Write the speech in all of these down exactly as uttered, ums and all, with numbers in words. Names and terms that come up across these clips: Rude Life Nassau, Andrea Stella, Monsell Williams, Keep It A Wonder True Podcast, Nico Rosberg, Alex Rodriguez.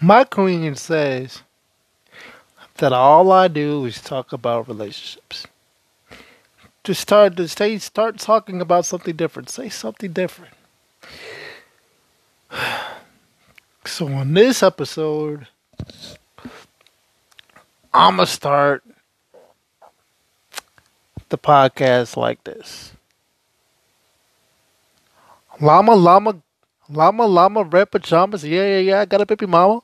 My queen says that all I do is talk about relationships. To start to say, start talking about something different. Say something different. So on this episode, I'ma start the podcast like this. Llama, llama, llama, llama, red pajamas. Yeah, yeah, yeah. I got a baby mama.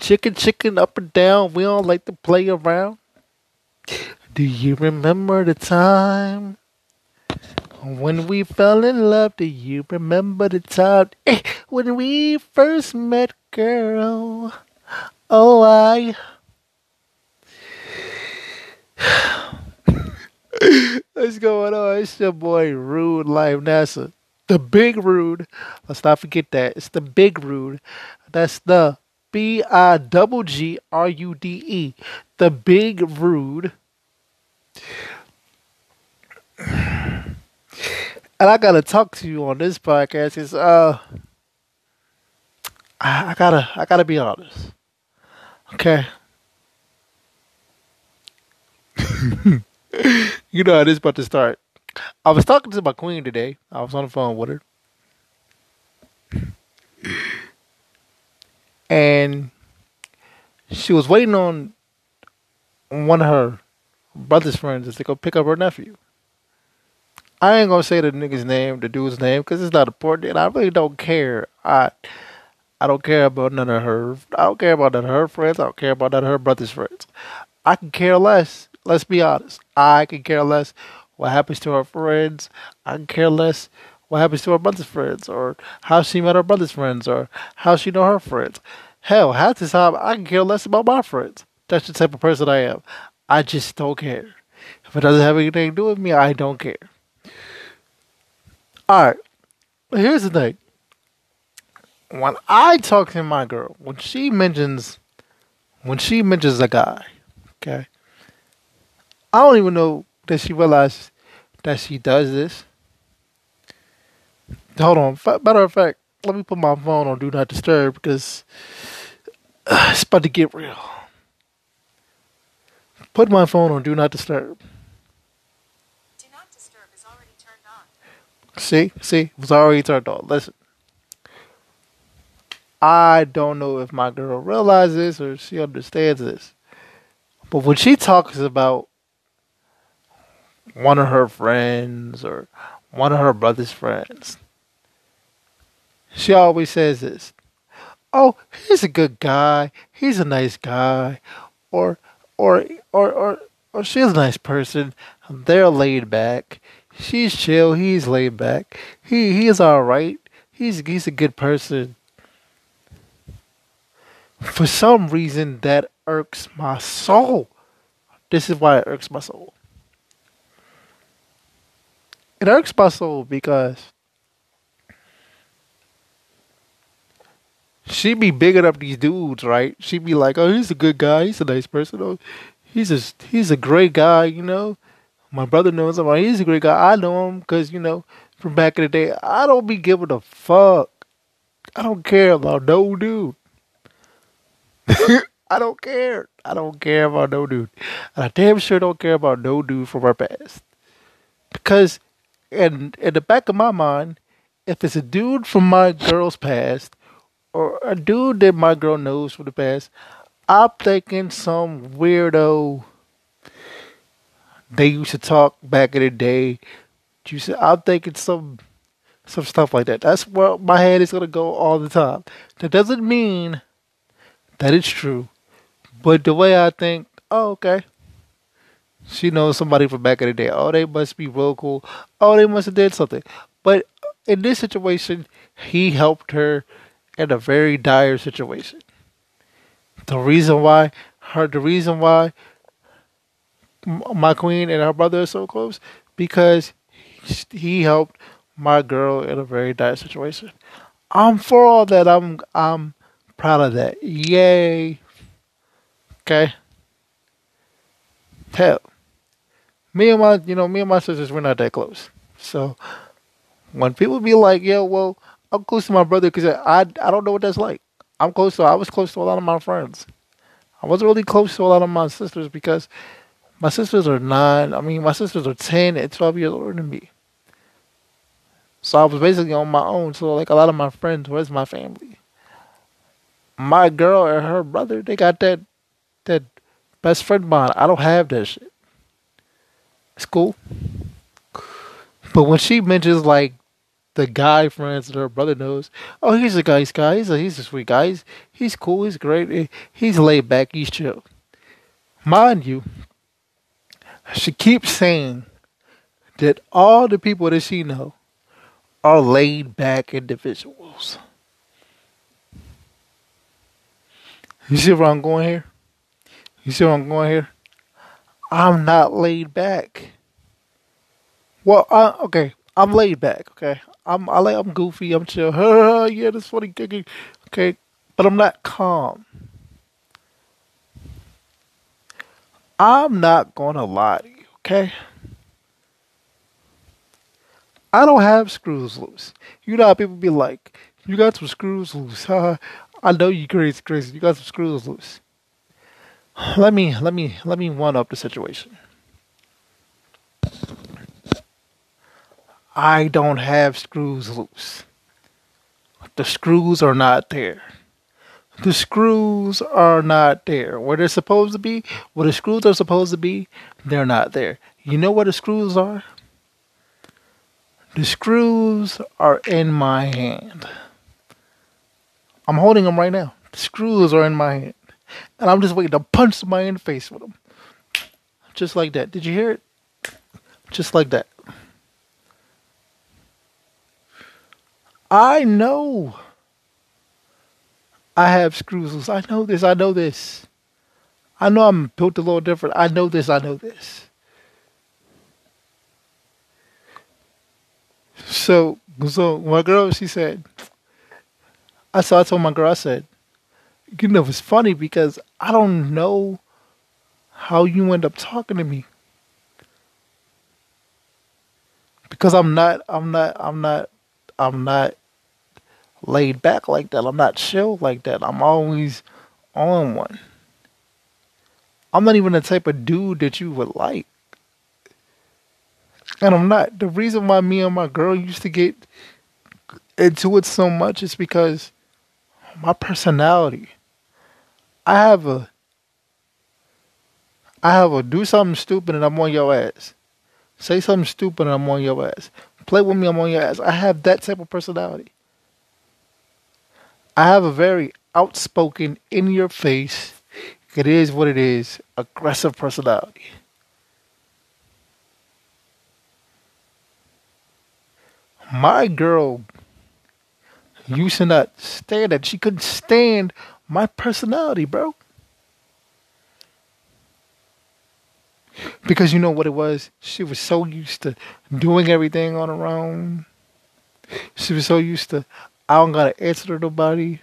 Chicken, chicken, up and down. We don't like to play around. Do you remember the time when we fell in love? Do you remember the time when we first met, girl? Oh, I... What's going on? It's your boy, Rude Life Nassau. The Big Rude. Let's not forget that. It's the Big Rude. That's the B I G G R U D E. The Big Rude. And I gotta talk to you on this podcast. Is uh, I, I gotta, I gotta be honest. Okay. You know how this is about to start. I was talking to my queen today. I was on the phone with her. And she was waiting on one of her brother's friends to go pick up her nephew. I ain't going to say the nigga's name, the dude's name, because it's not important. And I really don't care. I I don't care about none of her. I don't care about none of her friends. I don't care about none of her brother's friends. I can care less. Let's be honest. I can care less what happens to her friends. I can care less what happens to her brother's friends, or how she met her brother's friends, or how she know her friends. Hell, half the time, I can care less about my friends. That's the type of person I am. I just don't care. If it doesn't have anything to do with me, I don't care. Alright, here's the thing. When I talk to my girl, when she mentions, when she mentions a guy, okay, I don't even know that she realizes that she does this. Hold on. Matter of fact, let me put my phone on Do Not Disturb, because it's about to get real. Put my phone on Do Not Disturb. Do Not Disturb is already turned on. See? See? It was already turned on. Listen. I don't know if my girl realizes this or she understands this. But when she talks about one of her friends or one of her brother's friends, she always says this. Oh, he's a good guy. He's a nice guy. Or, or, or, or, or she's a nice person. They're laid back. She's chill. He's laid back. He, he's all right. He's, he's a good person. For some reason, that irks my soul. This is why it irks my soul. It irks my soul because she be bigging up these dudes, right? She be like, "Oh, he's a good guy. He's a nice person. Oh, he's a he's a great guy. You know, my brother knows him. He's a great guy. I know him because, you know, from back in the day." I don't be giving a fuck. I don't care about no dude. I don't care. I don't care about no dude, and I damn sure don't care about no dude from our past, because. And in the back of my mind, if it's a dude from my girl's past or a dude that my girl knows from the past, I'm thinking some weirdo. They used to talk back in the day. You said, I'm thinking some some stuff like that. That's where my head is gonna go all the time. That doesn't mean that it's true, but the way I think, oh, okay. She knows somebody from back in the day. Oh, they must be real cool. Oh, they must have did something. But in this situation, he helped her in a very dire situation. The reason why her, the reason why my queen and her brother are so close, because he helped my girl in a very dire situation. I'm for all that. I'm I'm proud of that. Yay. Okay. Hell. Me and my, you know, me and my sisters, we're not that close. So when people be like, "Yo, well, I'm close to my brother," because I, I, I don't know what that's like. I'm close to, I was close to a lot of my friends. I wasn't really close to a lot of my sisters because my sisters are nine, I mean, my sisters are ten and twelve years older than me. So I was basically on my own. So like a lot of my friends, where's my family? My girl and her brother, they got that that best friend bond. I don't have that shit. It's cool. But when she mentions like the guy friends that her brother knows, oh, he's a nice guy. He's a, he's a sweet guy. He's, he's cool. He's great. He's laid back. He's chill. Mind you, she keeps saying that all the people that she knows are laid back individuals. You see where I'm going here? You see where I'm going here? I'm not laid back. Well, I, okay, I'm laid back. Okay, I'm I like I'm goofy. I'm chill. Yeah, that's funny. Okay, but I'm not calm. I'm not gonna lie to you. Okay. I don't have screws loose. You know how people be like, you got some screws loose. I know you crazy, crazy. You got some screws loose. Let me, let me, let me one up the situation. I don't have screws loose. The screws are not there. The screws are not there. Where they're supposed to be, where the screws are supposed to be, they're not there. You know where the screws are? The screws are in my hand. I'm holding them right now. The screws are in my hand. And I'm just waiting to punch somebody in the face with them. Just like that. Did you hear it? Just like that. I know I have screws loose. I know this. I know this. I know I'm built a little different. I know this. I know this. So, so my girl, she said, I saw, I told my girl, I said, you know, it's funny because I don't know how you end up talking to me. Because I'm not, I'm not, I'm not, I'm not laid back like that. I'm not chill like that. I'm always on one. I'm not even the type of dude that you would like. And I'm not. The reason why me and my girl used to get into it so much is because my personality. I have a. I have a do something stupid and I'm on your ass. Say something stupid and I'm on your ass. Play with me, I'm on your ass. I have that type of personality. I have a very outspoken, in your face, it is what it is, aggressive personality. My girl used to not stand that. She couldn't stand my personality, bro. Because you know what it was? She was so used to doing everything on her own. She was so used to, I don't gotta answer to nobody.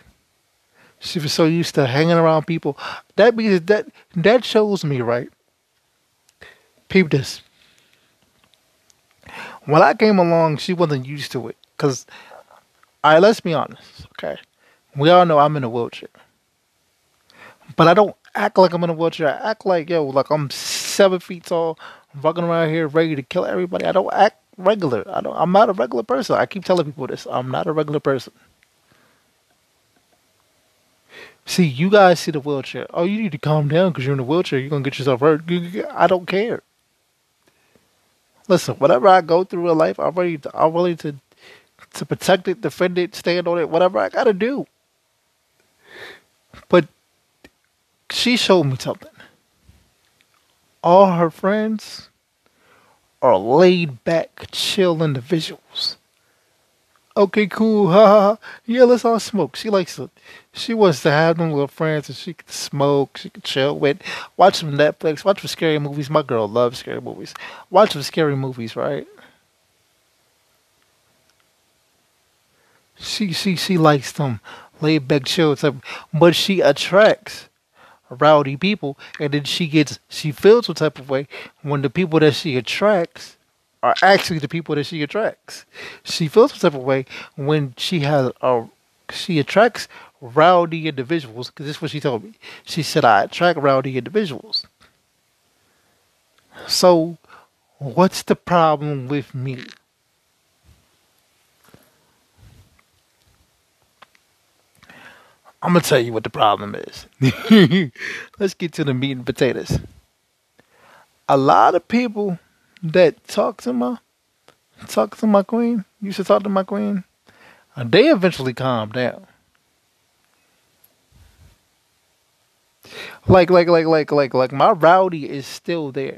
She was so used to hanging around people. That means that that shows me, right? Peep this. When I came along, she wasn't used to it. Because, all right, let's be honest, okay? We all know I'm in a wheelchair. But I don't act like I'm in a wheelchair. I act like, yo, like I'm seven feet tall, walking around here ready to kill everybody. I don't act regular. I don't, I'm not a regular person. I keep telling people this. I'm not a regular person. See, you guys see the wheelchair. Oh, you need to calm down because you're in a wheelchair. You're going to get yourself hurt. I don't care. Listen, whatever I go through in life, I'm ready to, I'm willing to, to protect it, defend it, stand on it, whatever I gotta do. But she showed me something. All her friends are laid back, chill individuals. Okay, cool, haha. Yeah, let's all smoke. She likes to, she wants to have them little friends that she can smoke, she can chill with, watch some Netflix, watch some scary movies. My girl loves scary movies. Watch some scary movies, right? She she she likes them laid back chill type, but she attracts rowdy people, and then she gets she feels some type of way when the people that she attracts are actually the people that she attracts. She feels some type of way when she has a she attracts rowdy individuals, because this is what she told me. She said, I attract rowdy individuals. So, what's the problem with me? I'm going to tell you what the problem is. Let's get to the meat and potatoes. A lot of people that talk to my talk to my queen, used to talk to my queen, they eventually calm down. Like, like, like, like, like, like, my rowdy is still there.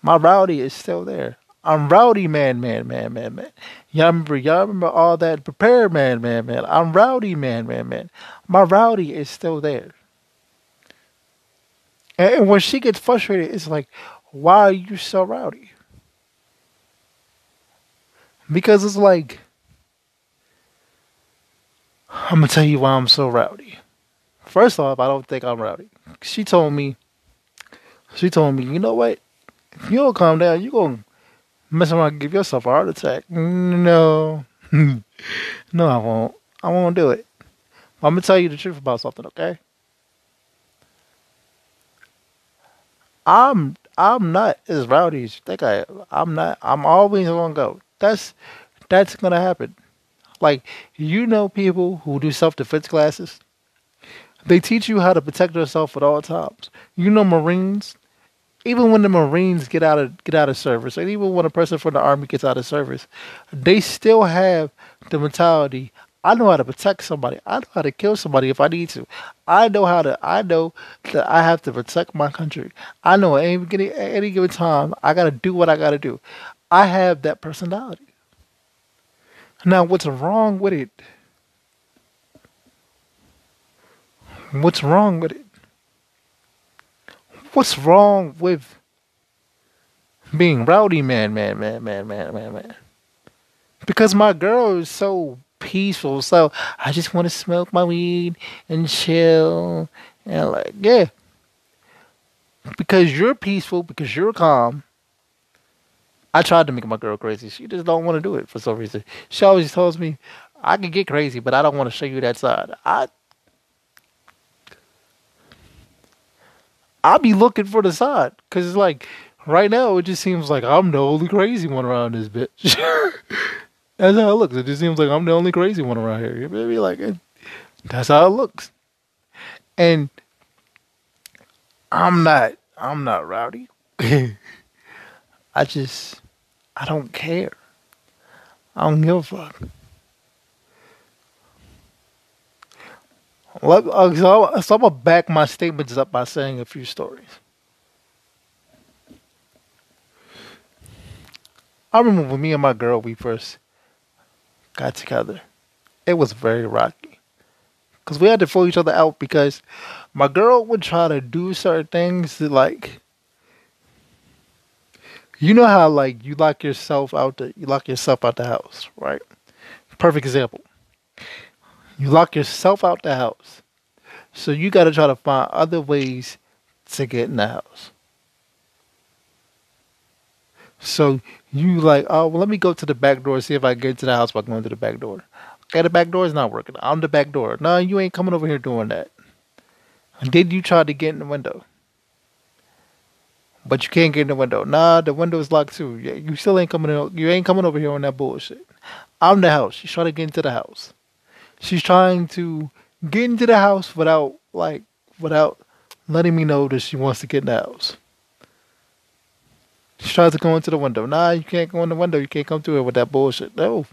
My rowdy is still there. I'm rowdy, man, man, man, man, man. Y'all remember, y'all remember all that prepared, man, man, man. I'm rowdy, man, man, man. My rowdy is still there. And when she gets frustrated, it's like, why are you so rowdy? Because it's like, I'm going to tell you why I'm so rowdy. First off, I don't think I'm rowdy. She told me, she told me, you know what? If you don't calm down, you're going to mess around and give yourself a heart attack. No. No, I won't. I won't do it. I'm going to tell you the truth about something, okay? I'm I'm not as rowdy as you think I am. I'm not. I'm always going to go. That's, that's going to happen. Like, you know people who do self-defense classes? They teach you how to protect yourself at all times. You know, Marines, even when the Marines get out of get out of service, and even when a person from the Army gets out of service, they still have the mentality, I know how to protect somebody. I know how to kill somebody if I need to. I know how to. I know that I have to protect my country. I know at any, at any given time, I got to do what I got to do. I have that personality. Now, what's wrong with it? What's wrong with it? What's wrong with being rowdy, man, man, man, man, man, man, man? Because my girl is so peaceful, so I just want to smoke my weed and chill. And like, yeah. Because you're peaceful, because you're calm. I tried to make my girl crazy. She just don't want to do it for some reason. She always tells me, I can get crazy, but I don't want to show you that side. I... I'll be looking for the side. Because it's like, right now, it just seems like I'm the only crazy one around this bitch. That's how it looks. It just seems like I'm the only crazy one around here. It may be like, that's how it looks. And I'm not, I'm not rowdy. I just, I don't care. I don't give a fuck. Let, uh, so, I, so I'm going to back my statements up by saying a few stories. I remember when me and my girl, we first got together. It was very rocky. Because we had to throw each other out because my girl would try to do certain things that, like, you know how, like, you lock yourself out the, you lock yourself out the house, right? Perfect example. You lock yourself out the house. So you got to try to find other ways to get in the house. So you like, oh, well, let me go to the back door, see if I can get to the house by going to the back door. Okay, the back door is not working. I'm the back door. No, you ain't coming over here doing that. And then you try to get in the window. But you can't get in the window. Nah, the window is locked too. You still ain't coming in. You ain't coming over here on that bullshit. I'm the house. She's trying to get into the house. She's trying to get into the house without, like, without letting me know that she wants to get in the house. She tries to go into the window. Nah, you can't go in the window. You can't come through here with that bullshit. No.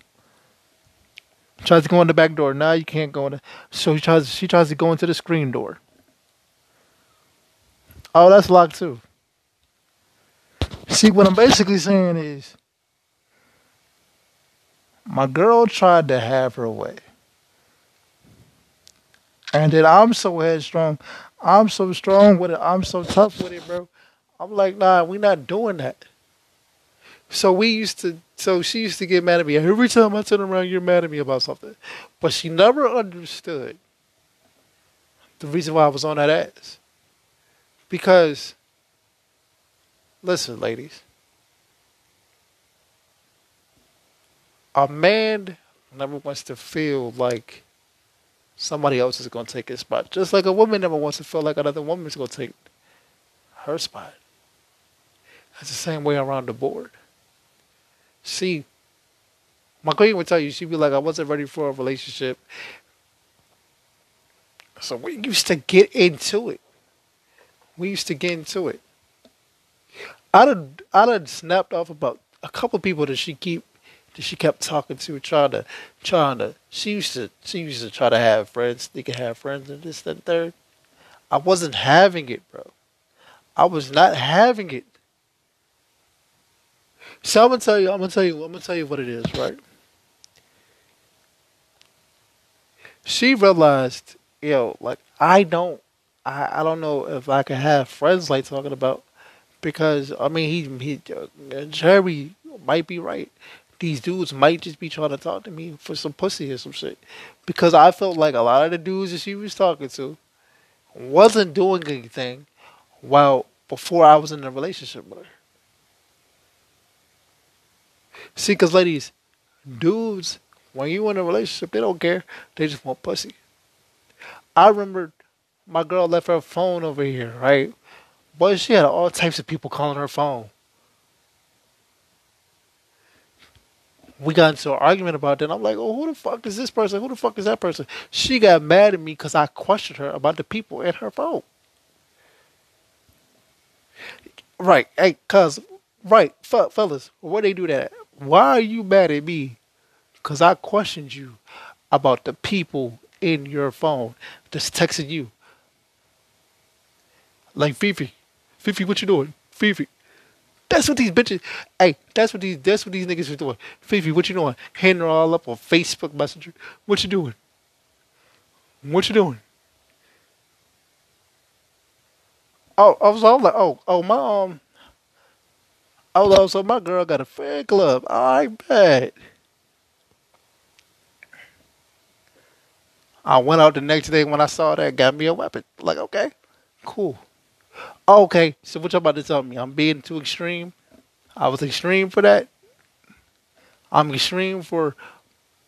Tries to go in the back door. Nah, you can't go in the... So she tries, she tries to go into the screen door. Oh, that's locked too. See, what I'm basically saying is, my girl tried to have her way. And then I'm so headstrong. I'm so strong with it. I'm so tough with it, bro. I'm like, nah, we're not doing that. So we used to, so she used to get mad at me. Every time I turn around, you're mad at me about something. But she never understood the reason why I was on that ass. Because, listen, ladies. A man never wants to feel like somebody else is going to take his spot. Just like a woman never wants to feel like another woman is going to take her spot. That's the same way around the board. See, my queen would tell you, she'd be like, I wasn't ready for a relationship. So we used to get into it. We used to get into it. I'd have, I'd have snapped off about a couple of people that she keep that she kept talking to, trying to trying to she used to she used to try to have friends, they could have friends and this, that, and third. I wasn't having it, bro. I was not having it. So I'm gonna tell you, I'm gonna tell you, I'm gonna tell you what it is, right? She realized, yo, like I don't I, I don't know if I could have friends like talking about. Because, I mean, he, he, Jerry might be right. These dudes might just be trying to talk to me for some pussy or some shit. Because I felt like a lot of the dudes that she was talking to wasn't doing anything while before I was in a relationship with her. See, because, ladies, dudes, when you in a relationship, they don't care. They just want pussy. I remember my girl left her phone over here, right? Boy, she had all types of people calling her phone. We got into an argument about that. I'm like, oh, who the fuck is this person? Who the fuck is that person? She got mad at me because I questioned her about the people in her phone. Right. Hey, cuz, right. F- fellas, where they do that at? Why are you mad at me? Because I questioned you about the people in your phone that's texting you. Like, Fifi. Fifi, what you doing? Fifi. That's what these bitches... Hey, that's what these that's what these niggas are doing. Fifi, what you doing? Handing her all up on Facebook Messenger. What you doing? What you doing? Oh, I was all like, oh, oh, my, um... I was also, my girl got a fan club. I bet. I went out the next day when I saw that. Got me a weapon. Like, okay. Cool. Okay, so what y'all about to tell me? I'm being too extreme? I was extreme for that? I'm extreme for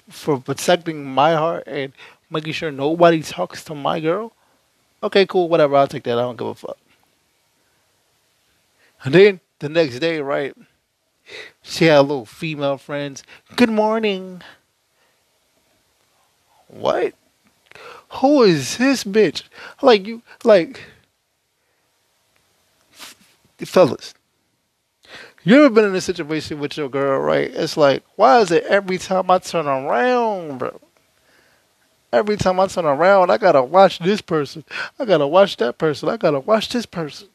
for protecting my heart and making sure nobody talks to my girl? Okay, cool, whatever, I'll take that. I don't give a fuck. And then, the next day, right, she had little female friends. Good morning. What? Who is this bitch? Like, you, like... Fellas, you ever been in a situation with your girl, right? It's like, why is it every time I turn around, bro? Every time I turn around, I gotta watch this person. I gotta watch that person. I gotta watch this person.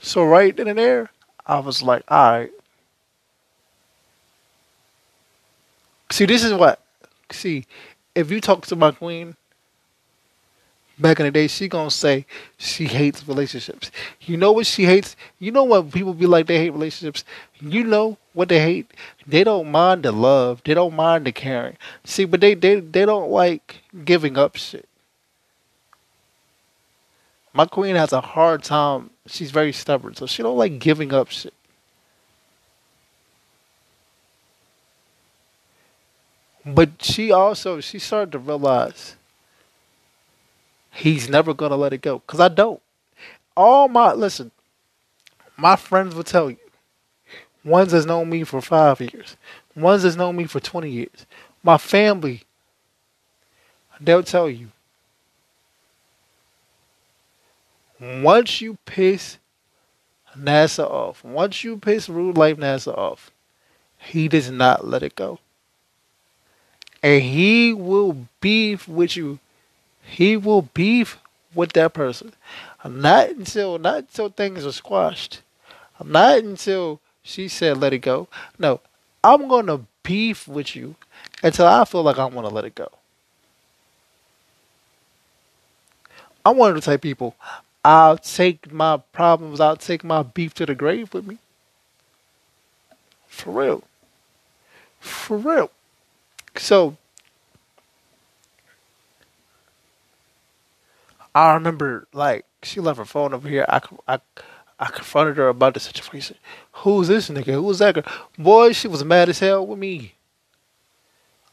So right then and there, I was like, all right. See, this is what. See, if you talk to my queen... Back in the day, she gonna say she hates relationships. You know what she hates? You know what people be like they hate relationships? You know what they hate? They don't mind the love. They don't mind the caring. See, but they, they, they don't like giving up shit. My queen has a hard time. She's very stubborn, so she don't like giving up shit. But she also, she started to realize... He's never going to let it go. Because I don't. All my, listen, my friends will tell you. Ones that's known me for five years. Ones that's known me for twenty years. My family, they'll tell you. Once you piss Nassau off, once you piss Rude Life Nassau off, he does not let it go. And he will beef with you. He will beef with that person. Not until not until things are squashed. Not until she said let it go. No, I'm going to beef with you until I feel like I want to let it go. I'm one of the type of people, I'll take my problems, I'll take my beef to the grave with me. For real. For real. So... I remember, like, she left her phone over here. I, I, I confronted her about the situation. Who's this nigga? Who's that girl? Boy, she was mad as hell with me.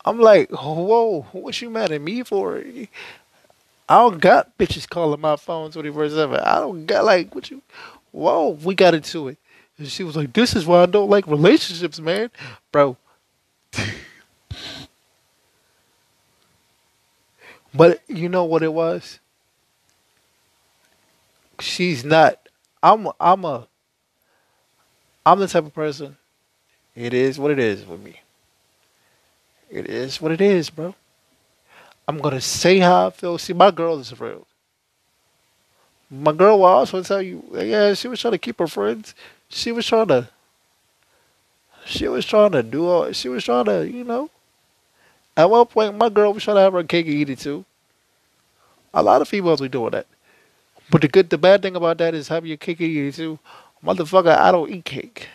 I'm like, whoa, what you mad at me for? I don't got bitches calling my phone twenty-four seven. I don't got, like, what you, whoa, we got into it. And she was like, this is why I don't like relationships, man. Bro. But you know what it was? She's not, I'm, I'm a, I'm the type of person. It is what it is with me. It is what it is, bro. I'm going to say how I feel. See, my girl is real. My girl will also tell you, yeah, she was trying to keep her friends. She was trying to, she was trying to do all, she was trying to, you know. At one point, my girl was trying to have her cake and eat it too. A lot of females be doing that. But the good, the bad thing about that is having your cake and eat it too. Motherfucker, I don't eat cake.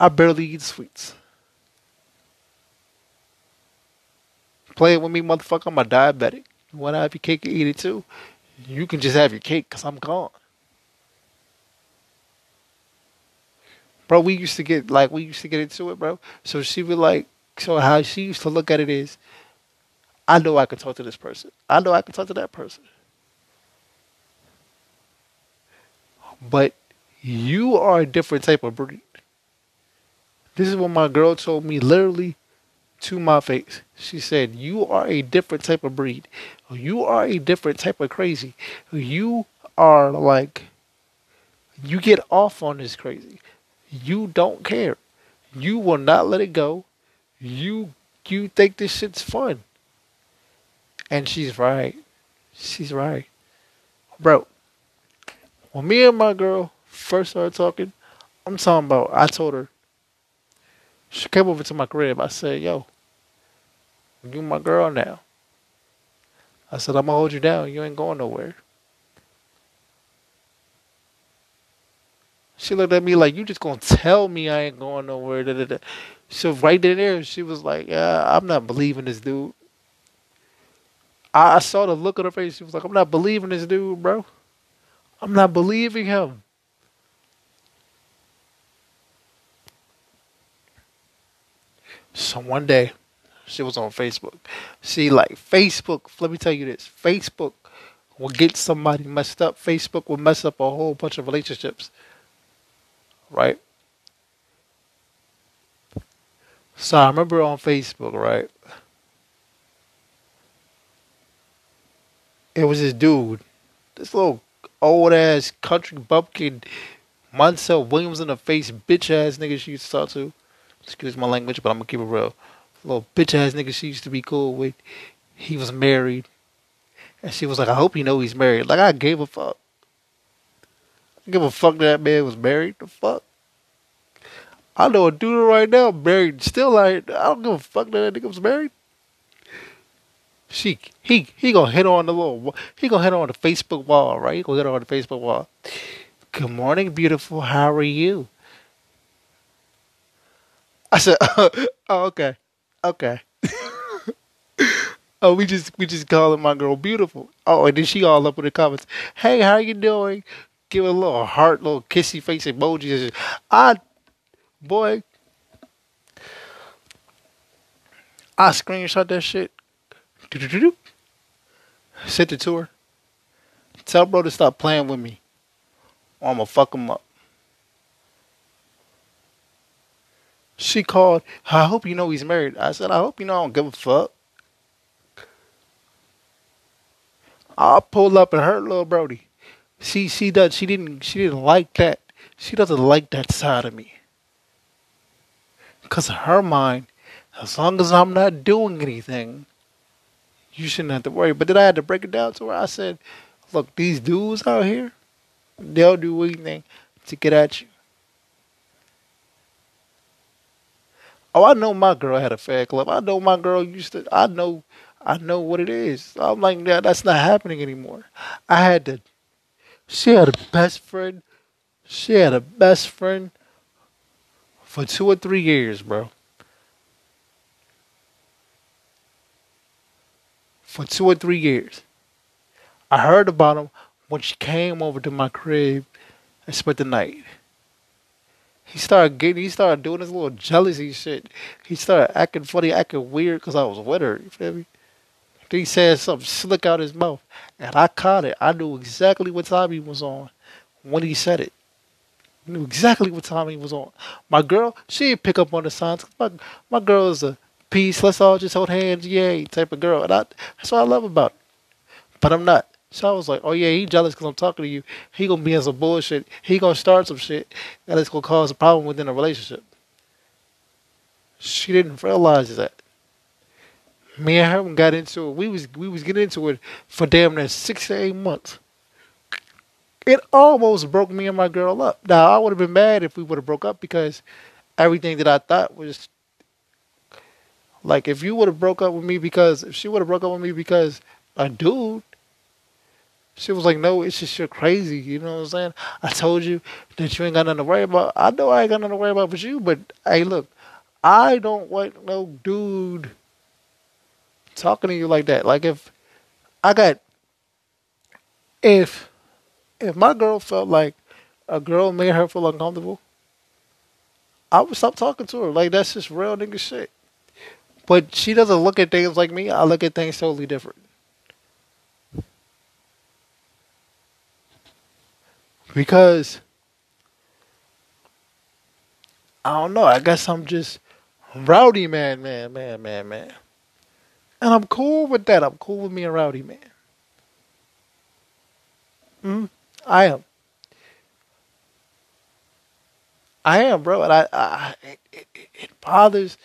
I barely eat sweets. Play it with me, motherfucker. I'm a diabetic. You want to have your cake and eat it too? You can just have your cake because I'm gone. Bro, we used to get, like, we used to get into it, bro. So she would, like, so how she used to look at it is, I know I can talk to this person. I know I can talk to that person. But you are a different type of breed. This is what my girl told me literally to my face. She said, you are a different type of breed. You are a different type of crazy. You are like, you get off on this crazy. You don't care. You will not let it go. You you think this shit's fun. And she's right. She's right. Bro. When me and my girl first started talking, I'm talking about, I told her, she came over to my crib. I said, yo, you my girl now. I said, I'm going to hold you down. You ain't going nowhere. She looked at me like, you just going to tell me I ain't going nowhere. Da, da, da. So right there, she was like, yeah, I'm not believing this dude. I, I saw the look on her face. She was like, I'm not believing this dude, bro. I'm not believing him. So one day, she was on Facebook. She like, Facebook, let me tell you this. Facebook will get somebody messed up. Facebook will mess up a whole bunch of relationships. Right? So I remember on Facebook, right? It was this dude. This little old ass country bumpkin, Monsell Williams in the face, bitch ass nigga she used to talk to. Excuse my language, but I'm gonna keep it real. Little bitch ass nigga she used to be cool with. He was married, and she was like, "I hope you know he's married." Like I gave a fuck. I give a fuck that man was married. The fuck. I know a dude right now married, still like I don't give a fuck that that nigga was married. She, he, he gonna hit on the little, he gonna hit on the Facebook wall, right? He gonna hit on the Facebook wall. Good morning, beautiful. How are you? I said, oh, okay, okay. oh, we just, we just calling my girl beautiful. Oh, and then she all up in the comments. Hey, how you doing? Give a little heart, little kissy face emoji. I, boy, I screenshot that shit. Do-do-do-do. Sent it to her. Tell bro to stop playing with me, or I'ma fuck him up. She called, I hope you know he's married. I said, I hope you know I don't give a fuck. I'll pull up and hurt little Brody. She she does she didn't she didn't like that. She doesn't like that side of me. 'Cause in her mind, as long as I'm not doing anything, you shouldn't have to worry. But then I had to break it down to her. I said, look, these dudes out here, they'll do anything to get at you. Oh, I know my girl had a fan club. I know my girl used to, I know, I know what it is. I'm like, nah, that's not happening anymore. I had to, she had a best friend. She had a best friend for two or three years, bro. For two or three years. I heard about him when she came over to my crib and spent the night. He started getting, he started doing his little jealousy shit. He started acting funny, acting weird, because I was with her, you feel me? Then he said something slick out his mouth, and I caught it. I knew exactly what time he was on when he said it. I knew exactly what time he was on. My girl, she didn't pick up on the signs. My, my girl is a peace, let's all just hold hands, yay, type of girl. And I, that's what I love about it. But I'm not. So I was like, oh yeah, he jealous because I'm talking to you. He going to be in some bullshit. He going to start some shit. And it's going to cause a problem within a relationship. She didn't realize that. Me and her got into it. We was, we was getting into it for damn near six to eight months. It almost broke me and my girl up. Now, I would have been mad if we would have broke up because everything that I thought was... Like, if you would have broke up with me because... If she would have broke up with me because a dude... She was like, no, it's just you're crazy. You know what I'm saying? I told you that you ain't got nothing to worry about. I know I ain't got nothing to worry about but you, but hey, look, I don't want no dude talking to you like that. Like if I got, if, if my girl felt like a girl made her feel uncomfortable, I would stop talking to her. Like that's just real nigga shit. But she doesn't look at things like me. I look at things totally different. Because, I don't know, I guess I'm just rowdy man, man, man, man, man. And I'm cool with that. I'm cool with me a rowdy man. Mm, I am. I am, bro. And I, I it, it, it bothers,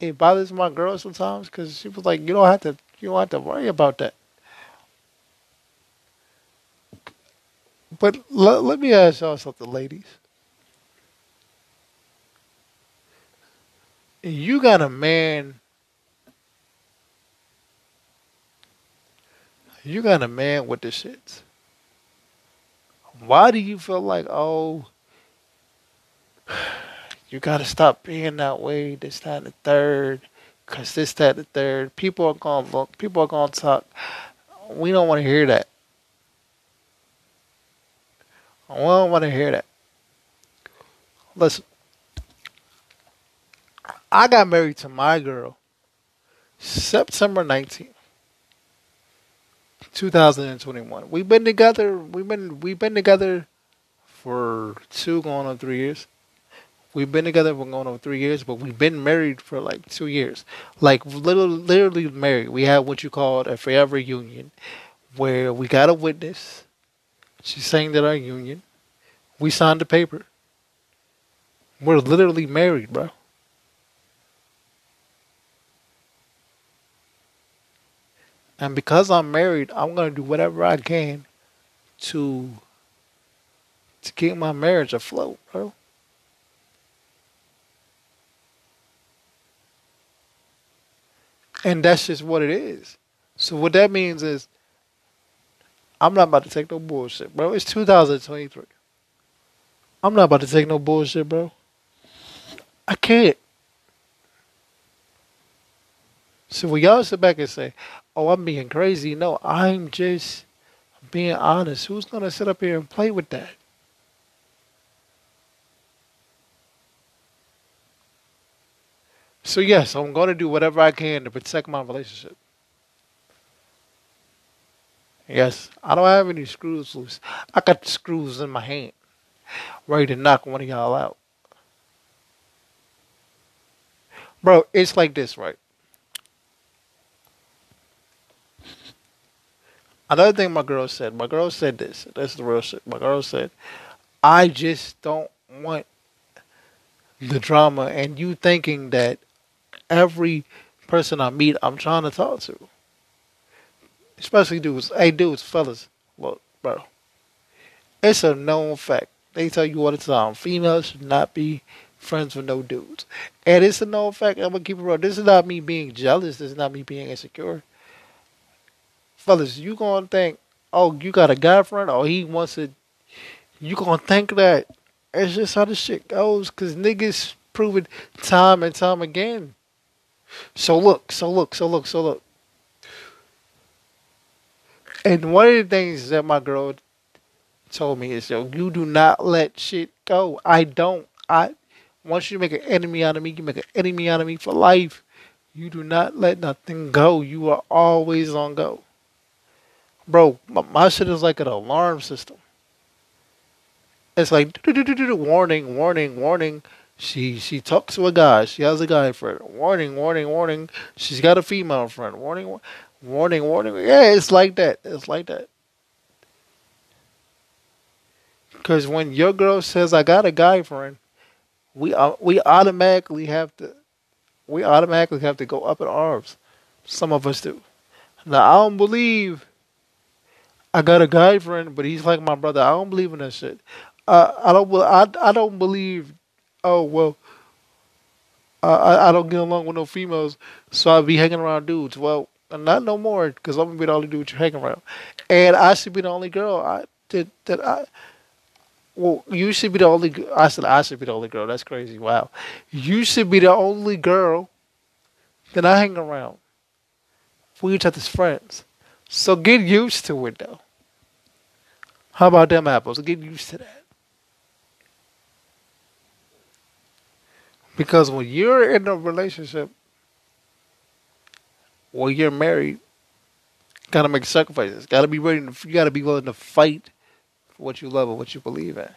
it bothers my girl sometimes because she was like, you don't have to, you don't have to worry about that. But l- let me ask y'all something, ladies. You got a man. You got a man with the shits. Why do you feel like, oh, you got to stop being that way, this, that, and the third, because this, that, and the third. People are going to look. People are going to talk. We don't want to hear that. I don't want to hear that. Listen. I got married to my girl September nineteenth, twenty twenty-one. We've been together, we've been we've been together for two going on three years. We've been together for going on three years, but we've been married for like two years. Like literally, literally married. We had what you called a forever union where we got a witness. She sang at our union. We signed the paper. We're literally married, bro. And because I'm married, I'm going to do whatever I can to, to keep my marriage afloat, bro. And that's just what it is. So what that means is, I'm not about to take no bullshit, bro. It's two thousand twenty-three. I'm not about to take no bullshit, bro. I can't. So when y'all sit back and say, oh, I'm being crazy. No, I'm just being honest. Who's going to sit up here and play with that? So yes, I'm going to do whatever I can to protect my relationship. Yes, I don't have any screws loose. I got the screws in my hand, ready to knock one of y'all out. Bro, it's like this, right? Another thing my girl said, my girl said this. That's the real shit. My girl said, I just don't want the drama and you thinking that every person I meet, I'm trying to talk to. Especially dudes. Hey, dudes, fellas. Look, bro. It's a known fact. They tell you all the time. Females should not be friends with no dudes. And it's a known fact. I'm going to keep it real. This is not me being jealous. This is not me being insecure. Fellas, you going to think, oh, you got a guy friend? Or he wants to... You going to think that. It's just how this shit goes. Because niggas prove it time and time again. So look, so look, so look, so look. And one of the things that my girl told me is, yo, you do not let shit go. I don't. I Once you make an enemy out of me, you make an enemy out of me for life. You do not let nothing go. You are always on go. Bro, my, my shit is like an alarm system. It's like, warning, warning, warning. She she talks to a guy. She has a guy friend. Warning, warning, warning. She's got a female friend. Warning, warning. Warning, warning. Yeah, it's like that. It's like that. Because when your girl says, I got a guy friend, we we automatically have to, we automatically have to go up in arms. Some of us do. Now, I don't believe I got a guy friend, but he's like my brother. I don't believe in that shit. Uh, I don't I, I don't believe, oh, well, I, I don't get along with no females, so I be hanging around dudes. Well, not no more, because I'm going to be the only dude you're hanging around. And I should be the only girl I that, that I... Well, you should be the only... I said I should be the only girl. That's crazy. Wow. You should be the only girl that I hang around. We each other's friends. So get used to it, though. How about them apples? Get used to that. Because when you're in a relationship, when you're married, you gotta make sacrifices. Gotta be ready. To, you gotta be willing to fight for what you love and what you believe in.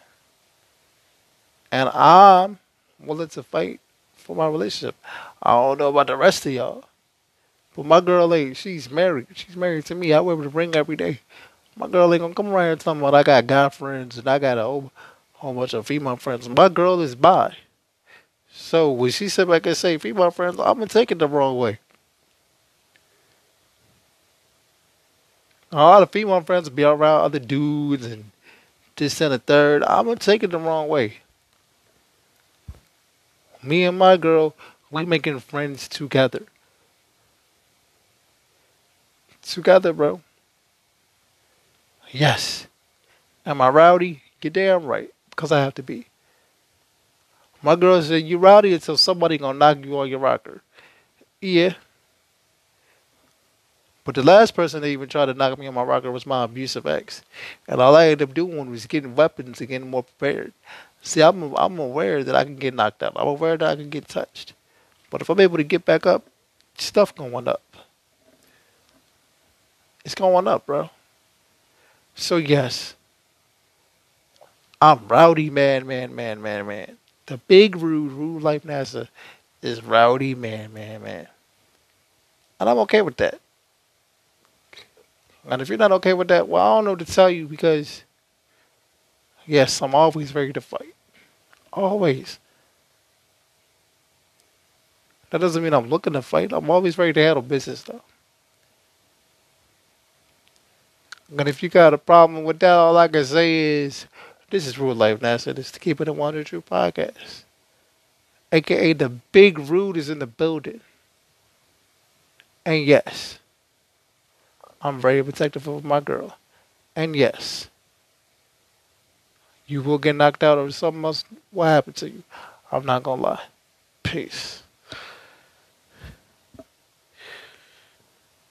And I'm willing to fight for my relationship. I don't know about the rest of y'all, but my girl ain't. She's married. She's married to me. I wear the ring every day. My girl ain't gonna come around here talking about I got guy friends and I got a whole, whole bunch of female friends. My girl is bi. So when she sit back and say female friends, I'm gonna take it the wrong way. A lot of female friends be around other dudes and this and a third. I'm going to take it the wrong way. Me and my girl, we making friends together. Together, bro. Yes. Am I rowdy? You're damn right. Because I have to be. My girl said, you rowdy until somebody going to knock you on your rocker. Yeah. But the last person that even tried to knock me on my rocker was my abusive ex. And all I ended up doing was getting weapons and getting more prepared. See, I'm I'm aware that I can get knocked out. I'm aware that I can get touched. But if I'm able to get back up, stuff going up. It's going up, bro. So, yes. I'm rowdy man, man, man, man, man. The big Rude, Rude Life Nassau is rowdy man, man, man. And I'm okay with that. And if you're not okay with that, well, I don't know what to tell you because, yes, I'm always ready to fight. Always. That doesn't mean I'm looking to fight. I'm always ready to handle business, though. And if you got a problem with that, all I can say is, this is Rude Life Nassau. This is the Keep It A Wonder True Podcast. A K A the big Rude is in the building. And yes, I'm very protective of my girl. And yes, you will get knocked out or something else will happen to you. I'm not going to lie. Peace.